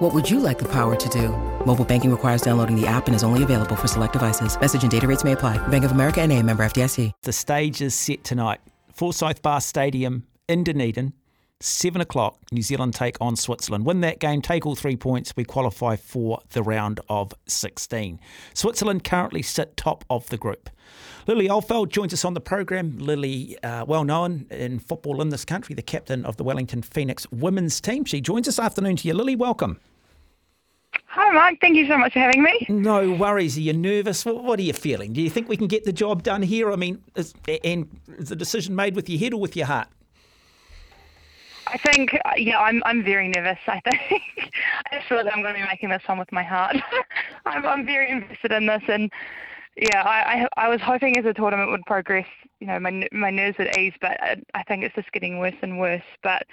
What would you like the power to do? Mobile banking requires downloading the app and is only available for select devices. Message and data rates may apply. Bank of America N.A. member FDIC. The stage is set tonight. Forsyth Barr Stadium in Dunedin, 7 o'clock, New Zealand take on Switzerland. Win that game, take all 3 points. We qualify for the round of 16. Switzerland currently sit top of the group. Lily Alfeld joins us on the program. Lily, well known in football in this country, the captain of the Wellington Phoenix women's team. She joins us afternoon to you. Lily, welcome. Hi, Mike. Thank you so much for having me. No worries. Are you nervous? What are you feeling? Do you think we can get the job done here? I mean, is the decision made with your head or with your heart? I think, I'm very nervous, I think. I feel that I'm going to be making this one with my heart. I'm very invested in this, and I was hoping as the tournament would progress, my nerves would ease, but I think it's just getting worse and worse. But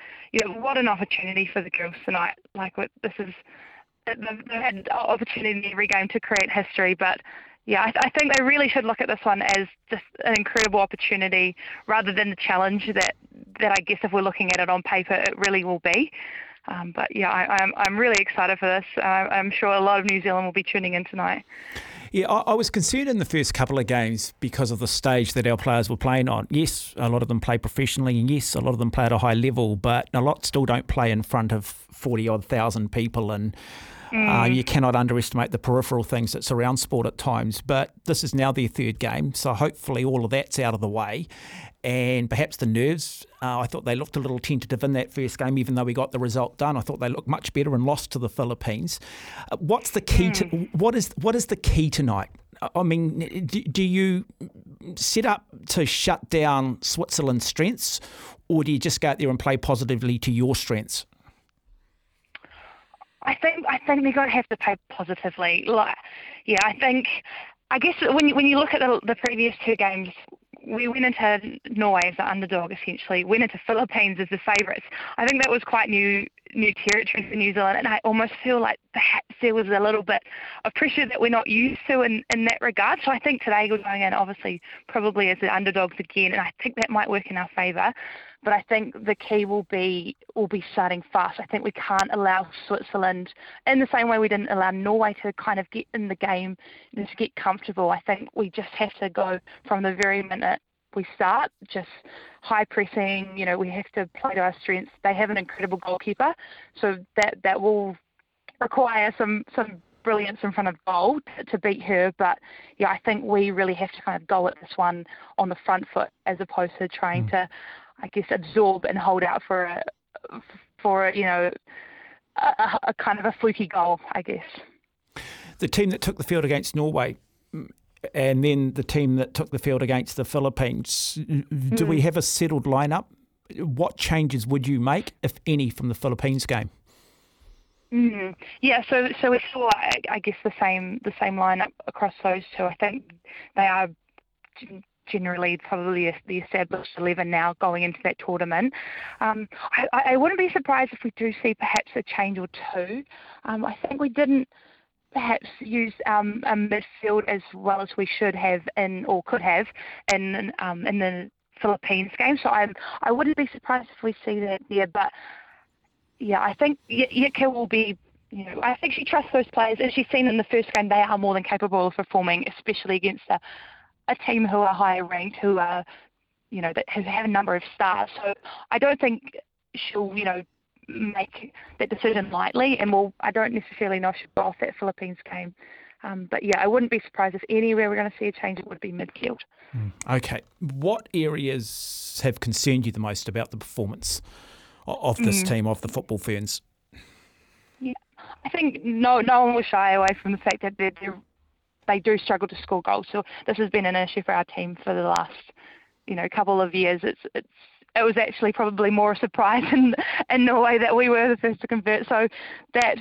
what an opportunity for the girls tonight! They've had opportunity every game to create history, but. Yeah, I think they really should look at this one as just an incredible opportunity rather than the challenge that I guess if we're looking at it on paper, it really will be. I'm really excited for this. I'm sure a lot of New Zealand will be tuning in tonight. Yeah, I was concerned in the first couple of games because of the stage that our players were playing on. Yes, a lot of them play professionally, and yes, a lot of them play at a high level, but a lot still don't play in front of 40-odd thousand people, and you cannot underestimate the peripheral things that surround sport at times. But this is now their third game, so hopefully all of that's out of the way. And perhaps the nerves, I thought they looked a little tentative in that first game, even though we got the result done. I thought they looked much better and lost to the Philippines. What's the key? What is the key tonight? I mean, do you set up to shut down Switzerland's strengths, or do you just go out there and play positively to your strengths? I think they're going to have to play positively. I guess when you look at the previous two games, we went into Norway as the underdog, essentially. Went into Philippines as the favourites. I think that was quite new territory for New Zealand, and I almost feel like perhaps there was a little bit of pressure that we're not used to in that regard. So I think today we're going in, obviously, probably as the underdogs again, and I think that might work in our favour. But I think the key will be starting fast. I think we can't allow Switzerland, in the same way we didn't allow Norway, to kind of get in the game and to get comfortable. I think we just have to go from the very minute we start, just high pressing. We have to play to our strengths. They have an incredible goalkeeper, so that will require some brilliance in front of goal to beat her. But I think we really have to kind of go at this one on the front foot, as opposed to trying to, I guess, absorb and hold out for a kind of a fluky goal, I guess. The team that took the field against Norway and then the team that took the field against the Philippines, do we have a settled lineup? What changes would you make, if any, from the Philippines game? Yeah, so we saw, I guess, the same lineup across those two. I think they are generally probably the established 11 now going into that tournament. I wouldn't be surprised if we do see perhaps a change or two. I think we didn't perhaps use a midfield as well as we should have in the Philippines game. So I wouldn't be surprised if we see that there. But I think Yika will be. I think she trusts those players. As she's seen in the first game, they are more than capable of performing, especially against a team who are higher ranked, who are, that have a number of stars. So I don't think she'll, make that decision lightly, and I don't necessarily know if she'll go off that Philippines game. I wouldn't be surprised if anywhere we're going to see a change, it would be midfield. Okay. What areas have concerned you the most about the performance of this team, of the Football Ferns? Yeah, I think no one will shy away from the fact that they do struggle to score goals. So this has been an issue for our team for the last, couple of years. It was actually probably more a surprise in the way that we were the first to convert. So that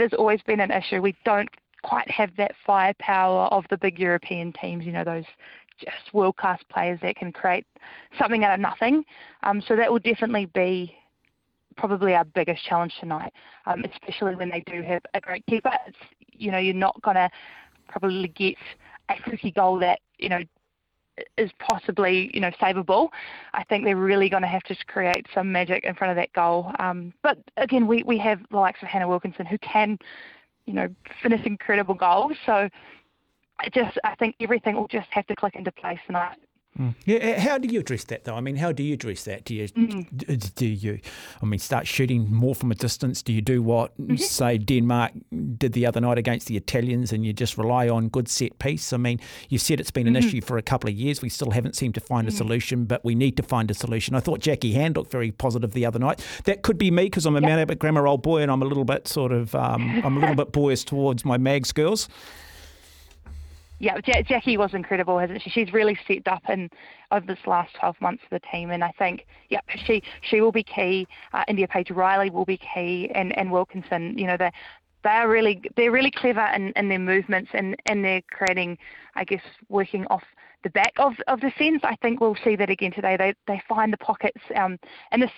has always been an issue. We don't quite have that firepower of the big European teams, those just world-class players that can create something out of nothing. So that will definitely be probably our biggest challenge tonight, especially when they do have a great keeper. It's, you know, you're not going to probably get a tricky goal that, you know, is possibly, you know, savable. I think they're really going to have to create some magic in front of that goal. But again, we have the likes of Hannah Wilkinson who can, you know, finish incredible goals. So I think everything will just have to click into place tonight. Mm. Yeah, how do you address that though? I mean, how do you address that? Do you I mean, start shooting more from a distance? Do you do what, say, Denmark did the other night against the Italians and you just rely on good set piece? I mean, you said it's been an issue for a couple of years. We still haven't seemed to find a solution, but we need to find a solution. I thought Jackie Hand looked very positive the other night. That could be me because I'm a Mount Albert Grammar old boy and I'm a little bit sort of, I'm a little bit boyish towards my Mags girls. Yeah, Jackie was incredible, hasn't she? She's really stepped up in over this last 12 months of the team, and I think, she will be key. India Page Riley will be key, and Wilkinson. You know, they're really clever in their movements, and they're creating, I guess, working off the back of the Ferns. I think we'll see that again today. They find the pockets, and the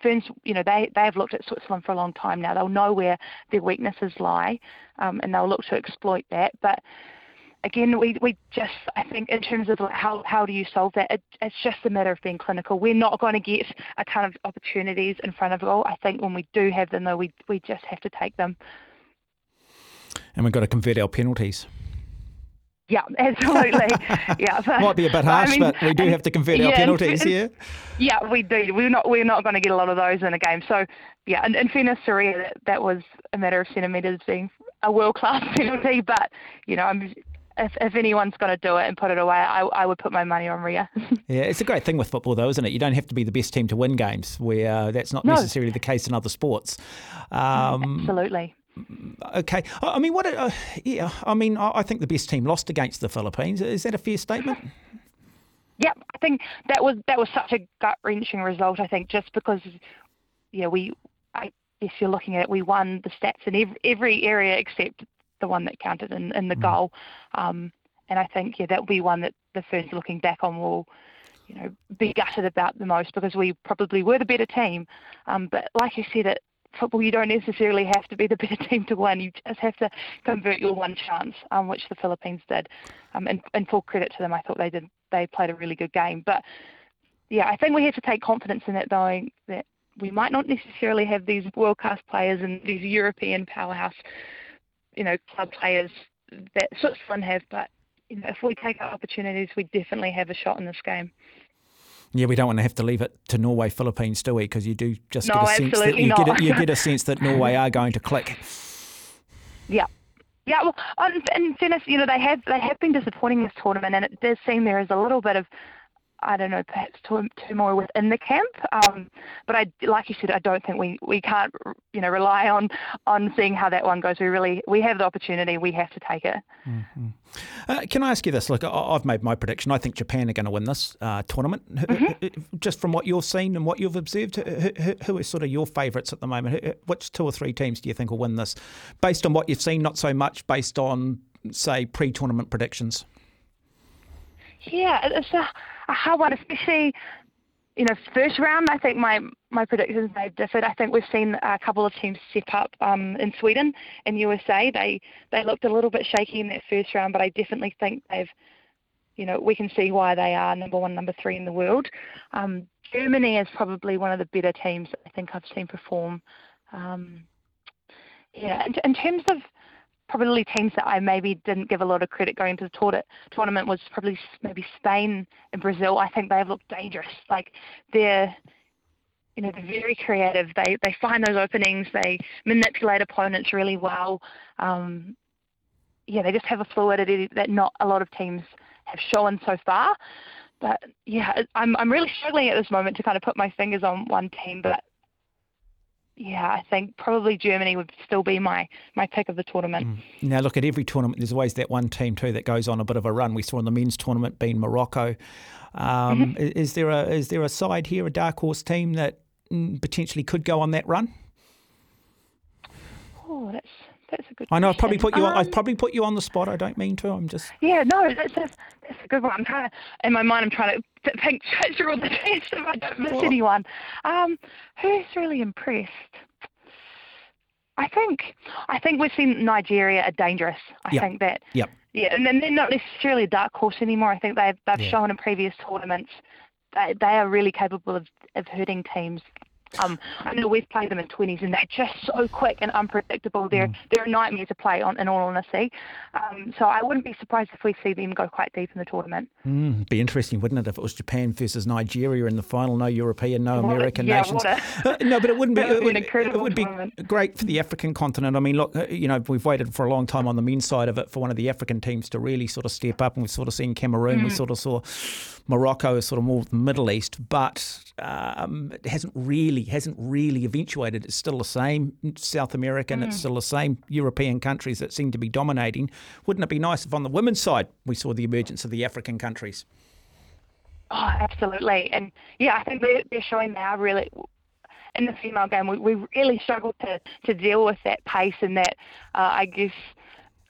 Ferns, you know, they have looked at Switzerland for a long time now. They'll know where their weaknesses lie, and they'll look to exploit that, but. Again, I think in terms of how do you solve that, it's just a matter of being clinical. We're not going to get a ton of opportunities in front of goal. I think when we do have them, though, we just have to take them. And we've got to convert our penalties. Yeah, absolutely. But, might be a bit harsh, but we do have to convert our penalties here. Yeah. Yeah, we do. We're not going to get a lot of those in a game. So, yeah, in fairness to Ria, that was a matter of centimetres being a world-class penalty, but, you know, If anyone's going to do it and put it away, I would put my money on Ria. Yeah, it's a great thing with football though, isn't it? You don't have to be the best team to win games, where that's not necessarily the case in other sports. Absolutely. Okay. I mean, I think the best team lost against the Philippines. Is that a fair statement? Yeah, I think that was such a gut-wrenching result, I think, just because, if you're looking at it, we won the stats in every area except the one that counted in the goal. And I think, that'll be one that the Ferns looking back on will, be gutted about the most, because we probably were the better team. But like you said, at football, you don't necessarily have to be the better team to win. You just have to convert your one chance, which the Philippines did. And full credit to them, I thought they played a really good game. But I think we have to take confidence in that, knowing that we might not necessarily have these world-class players and these European powerhouse club players that Switzerland have, but if we take our opportunities, we definitely have a shot in this game. Yeah, we don't want to have to leave it to Norway, Philippines, do we? Because you do just get a sense that Norway are going to click. Yeah, yeah. Well, in fairness, they have been disappointing this tournament, and it does seem there is a little bit of, perhaps turmoil within the camp. But like you said, I don't think we can't, rely on seeing how that one goes. We have the opportunity. We have to take it. Mm-hmm. Can I ask you this? Look, I've made my prediction. I think Japan are going to win this tournament. Just from what you've seen and what you've observed, who are sort of your favourites at the moment? Which two or three teams do you think will win this? Based on what you've seen, not so much based on, say, pre-tournament predictions. Yeah, it's a hard one, especially, first round. I think my predictions may have differed. I think we've seen a couple of teams step up in Sweden and USA. They looked a little bit shaky in that first round, but I definitely think they've, we can see why they are number one, number three in the world. Germany is probably one of the better teams I think I've seen perform. In terms of probably teams that I maybe didn't give a lot of credit going to the tournament was probably maybe Spain and Brazil. I think they've looked dangerous. Like they're very creative. They find those openings. They manipulate opponents really well. They just have a fluidity that not a lot of teams have shown so far. But I'm really struggling at this moment to kind of put my fingers on one team, but. Yeah, I think probably Germany would still be my pick of the tournament. Mm. Now, look, at every tournament, there's always that one team, too, that goes on a bit of a run. We saw in the men's tournament being Morocco. Is there a side here, a dark horse team that potentially could go on that run? Oh, that's That's a good. I know. I've probably put you on the spot. I don't mean to. I'm just. Yeah, no, that's a good one. I'm trying to, in my mind, I'm trying to think through all the things so I don't miss anyone. Who's really impressed? I think we've seen Nigeria are dangerous. I think that. And then they're not necessarily a dark horse anymore. I think they've shown in previous tournaments they are really capable of hurting teams. I know we've played them in 20s, and they're just so quick and unpredictable. They're a nightmare to play on, in all honesty. So I wouldn't be surprised if we see them go quite deep in the tournament. Be interesting, wouldn't it, if it was Japan versus Nigeria in the final? No European, no American nations. No, but it wouldn't be. It would be great for the African continent. I mean, look, you know, we've waited for a long time on the men's side of it for one of the African teams to really sort of step up, and we've sort of seen Cameroon, we sort of saw Morocco, sort of more the Middle East, but it hasn't really eventuated. It's still the same South American, it's still the same European countries that seem to be dominating. Wouldn't it be nice if on the women's side we saw the emergence of the African countries? Oh, absolutely. And yeah, I think they're showing now really in the female game, we really struggle to deal with that pace and that, I guess,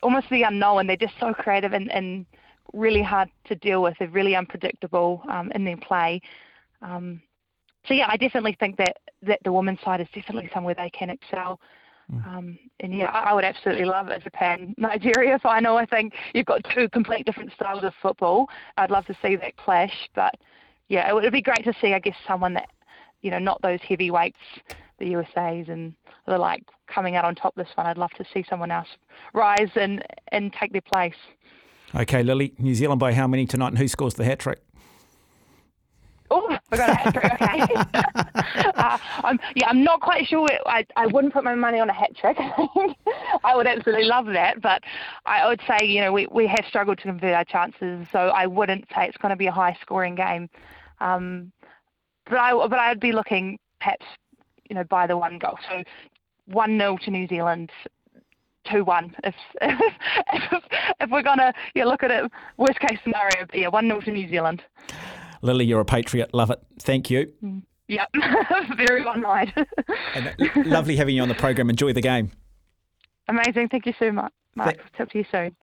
almost the unknown. They're just so creative and really hard to deal with. They're really unpredictable in their play. So yeah, I definitely think that the women's side is definitely somewhere they can excel. And yeah, I would absolutely love a Japan-Nigeria final. I think you've got two complete different styles of football. I'd love to see that clash, but yeah, it would be great to see, I guess, someone that, you know, not those heavyweights, the USAs and the like, coming out on top this one. I'd love to see someone else rise and take their place. Okay, Lily, New Zealand by how many tonight, and who scores the hat-trick? Oh, I got a hat-trick, okay. I'm not quite sure. I wouldn't put my money on a hat-trick. I would absolutely love that, but I would say, you know, we have struggled to convert our chances, so I wouldn't say it's going to be a high-scoring game. But I would be looking perhaps, you know, by the one goal. So 1-0 to New Zealand, 2-1 if we're going to look at it, worst-case scenario, but yeah, 1-0 to New Zealand. Lily, you're a patriot. Love it. Thank you. Yep. Very one ride. Lovely having you on the program. Enjoy the game. Amazing. Thank you so much, Mark. Talk to you soon.